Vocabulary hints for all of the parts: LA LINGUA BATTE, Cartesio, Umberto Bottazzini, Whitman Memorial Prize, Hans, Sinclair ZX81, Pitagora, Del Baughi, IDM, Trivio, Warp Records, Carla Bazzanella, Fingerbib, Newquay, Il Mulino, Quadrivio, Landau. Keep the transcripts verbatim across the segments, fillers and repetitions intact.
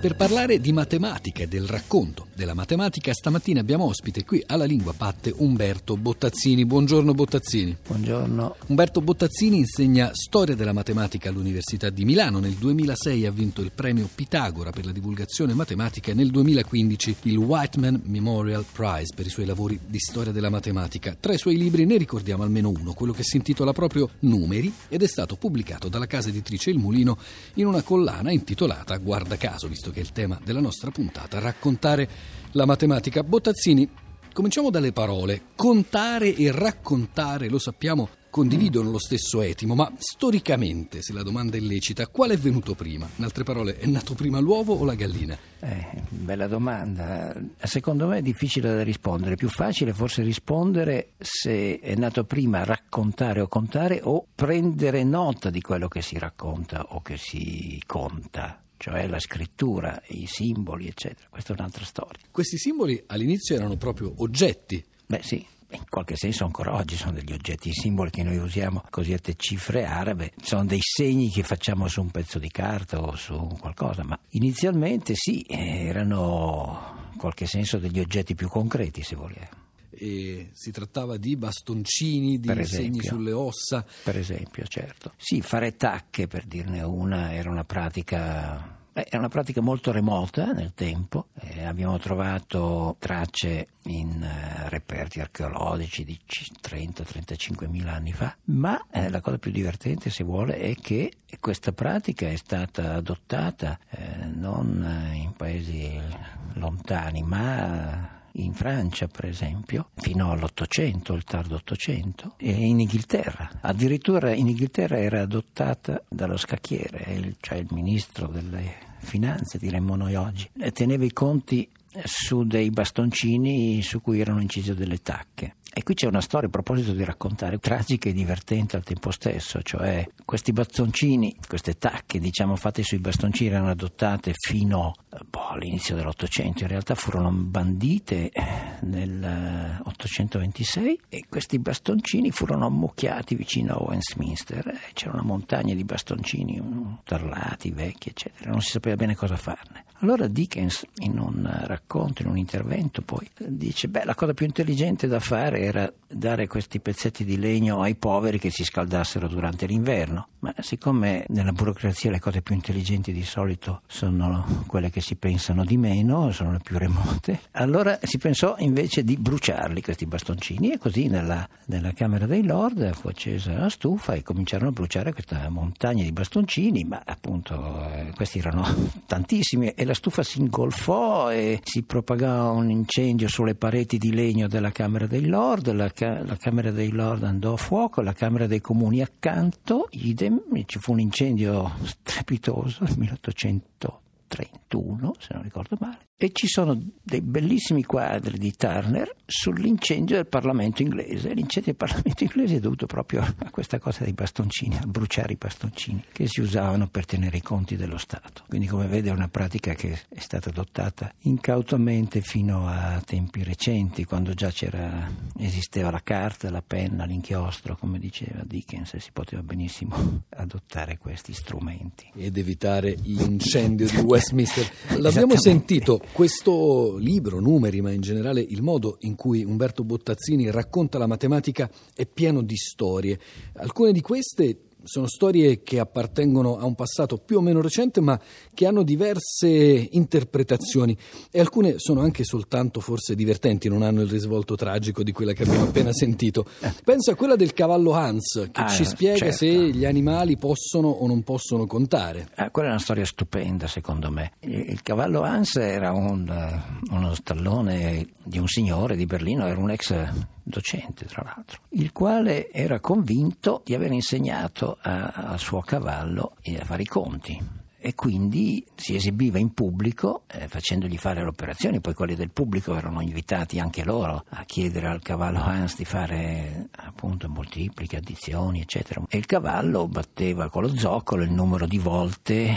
Per parlare di matematica e del racconto della matematica, stamattina abbiamo ospite qui alla Lingua Patte Umberto Bottazzini. Buongiorno Bottazzini. Buongiorno. Umberto Bottazzini insegna storia della matematica all'Università di Milano. Nel duemilasei ha vinto il premio Pitagora per la divulgazione matematica e nel duemilaquindici il Whitman Memorial Prize per i suoi lavori di storia della matematica. Tra i suoi libri ne ricordiamo almeno uno, quello che si intitola proprio Numeri ed è stato pubblicato dalla casa editrice Il Mulino in una collana intitolata, guarda caso, visto che è il tema della nostra puntata, raccontare la matematica. Bottazzini, cominciamo dalle parole. Contare e raccontare, lo sappiamo, condividono lo stesso etimo, ma storicamente, se la domanda è lecita, qual è venuto prima? In altre parole, è nato prima l'uovo o la gallina? Eh, bella domanda. Secondo me è difficile da rispondere. Più facile forse rispondere se è nato prima raccontare o contare o prendere nota di quello che si racconta o che si conta. Cioè la scrittura, i simboli, eccetera. Questa è un'altra storia. Questi simboli all'inizio erano proprio oggetti. Beh sì, in qualche senso ancora oggi sono degli oggetti. I simboli che noi usiamo, cosiddette cifre arabe, sono dei segni che facciamo su un pezzo di carta o su qualcosa, ma inizialmente sì, erano in qualche senso degli oggetti più concreti, se vogliamo. E si trattava di bastoncini, di segni sulle ossa. Per esempio, certo. Sì, fare tacche, per dirne una, era una pratica... È una pratica molto remota nel tempo, eh, abbiamo trovato tracce in eh, reperti archeologici di trenta trentacinque mila anni fa, ma eh, la cosa più divertente, se vuole, è che questa pratica è stata adottata eh, non in paesi lontani, ma in Francia, per esempio, fino all'Ottocento, il tardo Ottocento, e in Inghilterra. Addirittura in Inghilterra era adottata dallo scacchiere, cioè il ministro delle finanze, diremmo noi oggi, teneva i conti su dei bastoncini su cui erano incise delle tacche. E qui c'è una storia, a proposito di raccontare, tragica e divertente al tempo stesso, cioè questi bastoncini, queste tacche, diciamo, fatte sui bastoncini, erano adottate fino boh, all'inizio dell'Ottocento, in realtà furono bandite nel ottocentoventisei e questi bastoncini furono ammucchiati vicino a Westminster, c'era una montagna di bastoncini tarlati, vecchi, eccetera, non si sapeva bene cosa farne. Allora Dickens, in un racconto, in un intervento poi, dice, beh, la cosa più intelligente da fare era dare questi pezzetti di legno ai poveri che si scaldassero durante l'inverno, ma siccome nella burocrazia le cose più intelligenti di solito sono quelle che si pensano di meno, sono le più remote, allora si pensò invece di bruciarli questi bastoncini e così nella, nella Camera dei Lord fu accesa la stufa e cominciarono a bruciare questa montagna di bastoncini, ma appunto eh, questi erano tantissimi e la stufa si ingolfò e si propagò un incendio sulle pareti di legno della Camera dei Lord. La, ca- la Camera dei Lord andò a fuoco, la Camera dei Comuni accanto, idem, ci fu un incendio strepitoso nel milleottocento trentuno, se non ricordo male, e ci sono dei bellissimi quadri di Turner sull'incendio del Parlamento inglese. L'incendio del Parlamento inglese è dovuto proprio a questa cosa dei bastoncini, a bruciare i bastoncini che si usavano per tenere i conti dello Stato. Quindi, come vede, è una pratica che è stata adottata incautamente fino a tempi recenti, quando già c'era esisteva la carta, la penna, l'inchiostro, come diceva Dickens, e si poteva benissimo adottare questi strumenti. Ed evitare l'incendio di West Westminster. L'abbiamo sentito, questo libro, Numeri, ma in generale il modo in cui Umberto Bottazzini racconta la matematica è pieno di storie. Alcune di queste sono storie che appartengono a un passato più o meno recente, ma che hanno diverse interpretazioni e alcune sono anche soltanto forse divertenti, non hanno il risvolto tragico di quella che abbiamo appena sentito. Penso a quella del cavallo Hans, che ah, ci spiega, certo, se gli animali possono o non possono contare. Ah, quella è una storia stupenda, secondo me. Il cavallo Hans era un, uno stallone di un signore di Berlino, era un ex docente, tra l'altro, il quale era convinto di aver insegnato al suo cavallo a fare i conti e quindi si esibiva in pubblico eh, facendogli fare le operazioni. Poi quelli del pubblico erano invitati anche loro a chiedere al cavallo Hans di fare appunto moltipliche, addizioni, eccetera, e il cavallo batteva con lo zoccolo il numero di volte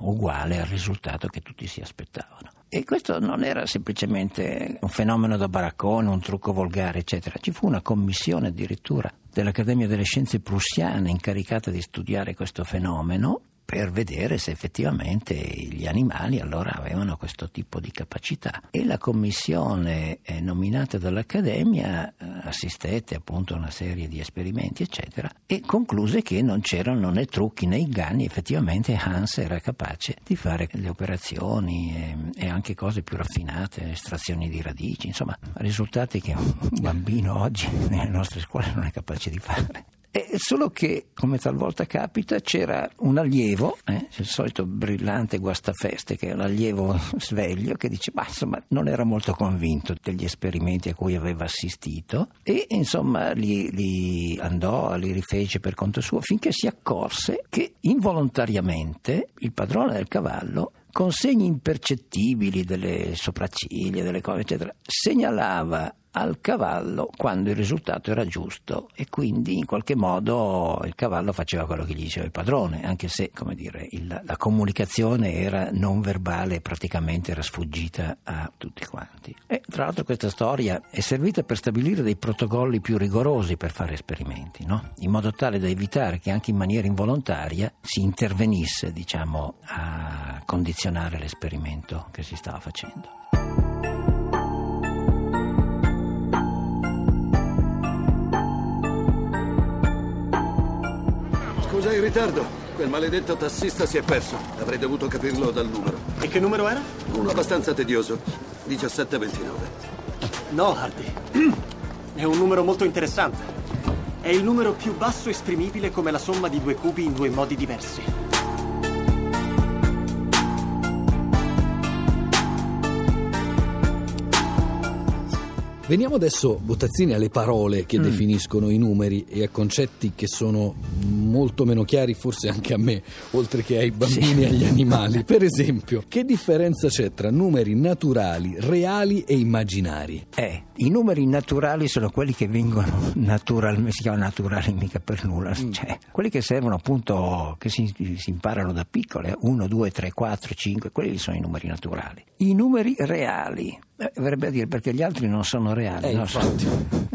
uguale al risultato che tutti si aspettavano. E questo non era semplicemente un fenomeno da baraccone, un trucco volgare, eccetera. Ci fu una commissione addirittura dell'Accademia delle Scienze Prussiane incaricata di studiare questo fenomeno, per vedere se effettivamente gli animali allora avevano questo tipo di capacità. E la commissione nominata dall'Accademia assistette appunto a una serie di esperimenti eccetera e concluse che non c'erano né trucchi né inganni, effettivamente Hans era capace di fare le operazioni e, e anche cose più raffinate, estrazioni di radici, insomma risultati che un bambino oggi nelle nostre scuole non è capace di fare. E solo che, come talvolta capita, c'era un allievo, eh, il solito brillante guastafeste, che è l'allievo sveglio, che dice, ma insomma, non era molto convinto degli esperimenti a cui aveva assistito e insomma li, li andò, li rifece per conto suo, finché si accorse che involontariamente il padrone del cavallo, con segni impercettibili delle sopracciglia, delle cose eccetera, segnalava al cavallo quando il risultato era giusto e quindi in qualche modo il cavallo faceva quello che gli diceva il padrone, anche se, come dire, il, la comunicazione era non verbale, praticamente era sfuggita a tutti quanti. E tra l'altro questa storia è servita per stabilire dei protocolli più rigorosi per fare esperimenti, no? In modo tale da evitare che anche in maniera involontaria si intervenisse, diciamo, a condizionare l'esperimento che si stava facendo. Scusa il ritardo, quel maledetto tassista si è perso, avrei dovuto capirlo dal numero. E che numero era? Uno abbastanza tedioso, diciassette ventinove. No, Hardy, è un numero molto interessante. È il numero più basso esprimibile come la somma di due cubi in due modi diversi. Veniamo adesso, Bottazzini, alle parole che mm. definiscono i numeri e a concetti che sono molto meno chiari forse anche a me, oltre che ai bambini sì. e agli animali. Per esempio, che differenza c'è tra numeri naturali, reali e immaginari? Eh, i numeri naturali sono quelli che vengono naturalmente, si chiamano naturali mica per nulla, mm. cioè quelli che servono appunto, che si, si imparano da piccole, uno, due, tre, quattro, cinque, quelli sono i numeri naturali. I numeri reali, eh, verrebbe a dire perché gli altri non sono reali. Eh, no? Infatti,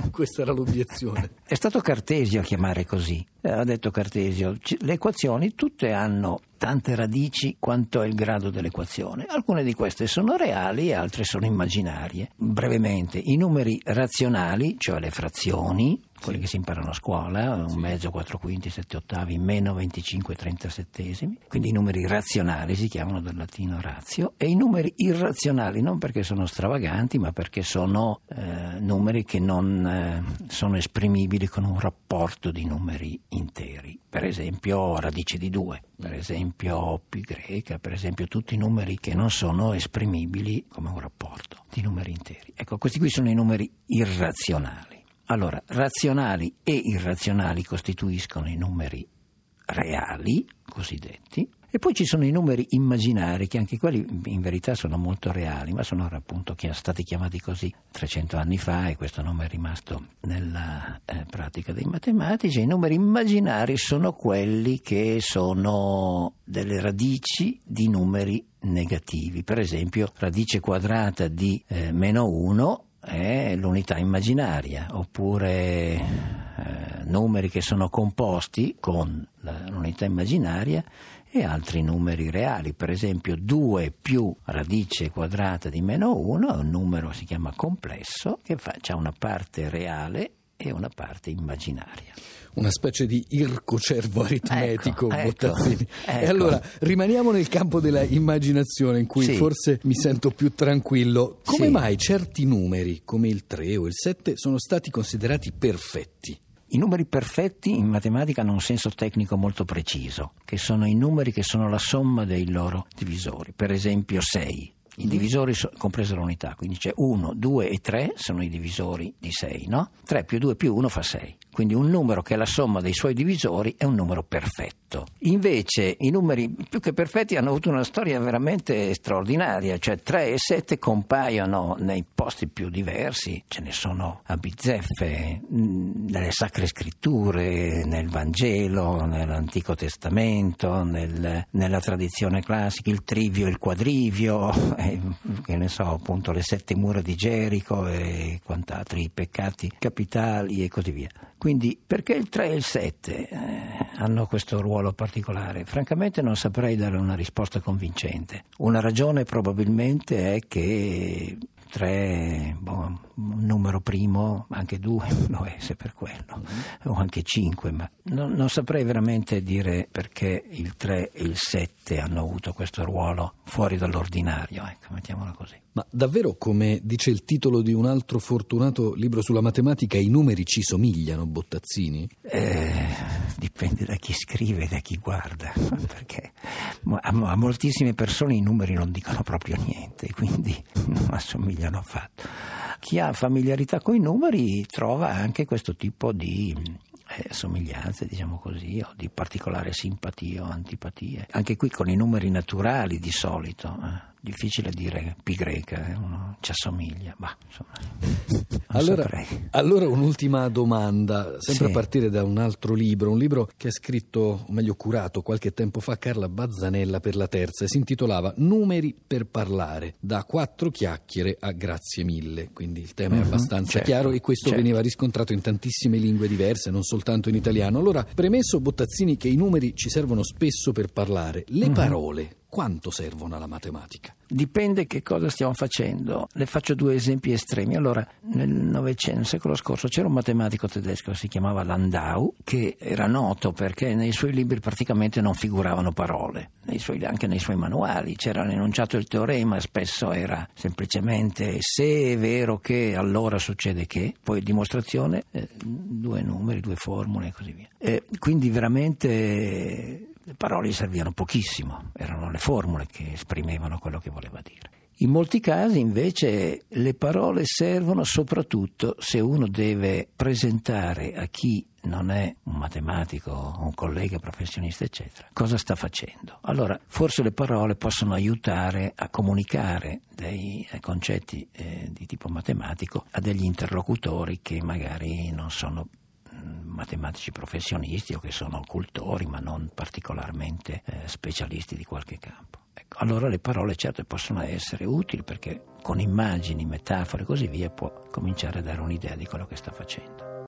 questa era l'obiezione. È stato Cartesio a chiamare così, eh, ha detto Cartesio, le equazioni tutte hanno tante radici quanto è il grado dell'equazione. Alcune di queste sono reali e altre sono immaginarie. Brevemente, i numeri razionali, cioè le frazioni, quelli sì. che si imparano a scuola, un sì. mezzo, quattro quinti, sette ottavi, meno venticinque, trenta settesimi, quindi i numeri razionali si chiamano dal latino ratio, e i numeri irrazionali non perché sono stravaganti ma perché sono eh, numeri che non eh, sono esprimibili con un rapporto di numeri interi, per esempio radice di due, per esempio pi greca, per esempio tutti i numeri che non sono esprimibili come un rapporto di numeri interi. Ecco, questi qui sono i numeri irrazionali. Allora, razionali e irrazionali costituiscono i numeri reali, cosiddetti, e poi ci sono i numeri immaginari, che anche quelli in verità sono molto reali, ma sono appunto stati chiamati così trecento anni fa e questo nome è rimasto nella eh, pratica dei matematici. I numeri immaginari sono quelli che sono delle radici di numeri negativi, per esempio radice quadrata di eh, meno uno è l'unità immaginaria, oppure eh, numeri che sono composti con l'unità immaginaria e altri numeri reali, per esempio due più radice quadrata di meno uno è un numero, si chiama complesso, che fa, c'ha una parte reale e una parte immaginaria. Una specie di ircocervo aritmetico, ecco, Bottazzini. Ecco, ecco. E allora rimaniamo nel campo della immaginazione, in cui sì. forse mi sento più tranquillo. Come sì. mai certi numeri, come il tre o il sette, sono stati considerati perfetti? I numeri perfetti in matematica hanno un senso tecnico molto preciso, che sono i numeri che sono la somma dei loro divisori, per esempio sei. I divisori compreso l'unità, quindi c'è uno, due e tre sono i divisori di sei, no? tre più due più uno fa sei, quindi un numero che è la somma dei suoi divisori è un numero perfetto. Invece i numeri più che perfetti hanno avuto una storia veramente straordinaria, cioè tre e sette compaiono nei posti più diversi, ce ne sono a bizzeffe, nelle Sacre Scritture, nel Vangelo, nell'Antico Testamento, nel, nella tradizione classica, il Trivio e il Quadrivio, che ne so, appunto le sette mura di Gerico e quant'altri, i peccati capitali e così via. Quindi perché il tre e il sette eh, hanno questo ruolo particolare? Francamente non saprei dare una risposta convincente. Una ragione probabilmente è che tre, boh, numero primo, anche due lo è se per quello, o anche cinque, ma non, non saprei veramente dire perché il tre e il sette hanno avuto questo ruolo fuori dall'ordinario, ecco, mettiamola così. Ma davvero, come dice il titolo di un altro fortunato libro sulla matematica, i numeri ci somigliano, Bottazzini? Eh, dipende da chi scrive e da chi guarda, perché a, a moltissime persone i numeri non dicono proprio niente, quindi non assomigliano affatto. Chi ha familiarità con i numeri trova anche questo tipo di... Eh, somiglianze, diciamo così, o di particolare simpatia o antipatie. Anche qui con i numeri naturali di solito, eh. Difficile dire pi greca, eh. Uno ci assomiglia, ma insomma. Allora, allora un'ultima domanda, sempre sì. A partire da un altro libro, un libro che ha scritto, o meglio curato, qualche tempo fa Carla Bazzanella per La Terza, e si intitolava Numeri per parlare, da quattro chiacchiere a grazie mille, quindi il tema uh-huh, è abbastanza certo, chiaro, e questo certo. Veniva riscontrato in tantissime lingue diverse, non soltanto in italiano. Allora, premesso, Bottazzini, che i numeri ci servono spesso per parlare, le uh-huh. parole quanto servono alla matematica? Dipende che cosa stiamo facendo. Le faccio due esempi estremi. Allora, nel Novecento, secolo scorso, c'era un matematico tedesco che si chiamava Landau, che era noto perché nei suoi libri praticamente non figuravano parole, nei suoi, anche nei suoi manuali. C'era enunciato il teorema, spesso era semplicemente se è vero che, allora succede che, poi dimostrazione, eh, due numeri, due formule e così via. Eh, quindi veramente... Le parole servivano pochissimo, erano le formule che esprimevano quello che voleva dire. In molti casi invece le parole servono soprattutto se uno deve presentare a chi non è un matematico, un collega professionista eccetera, cosa sta facendo. Allora forse le parole possono aiutare a comunicare dei concetti eh, di tipo matematico a degli interlocutori che magari non sono matematici professionisti o che sono cultori ma non particolarmente eh, specialisti di qualche campo. Ecco, allora le parole certo possono essere utili perché con immagini, metafore e così via può cominciare a dare un'idea di quello che sta facendo.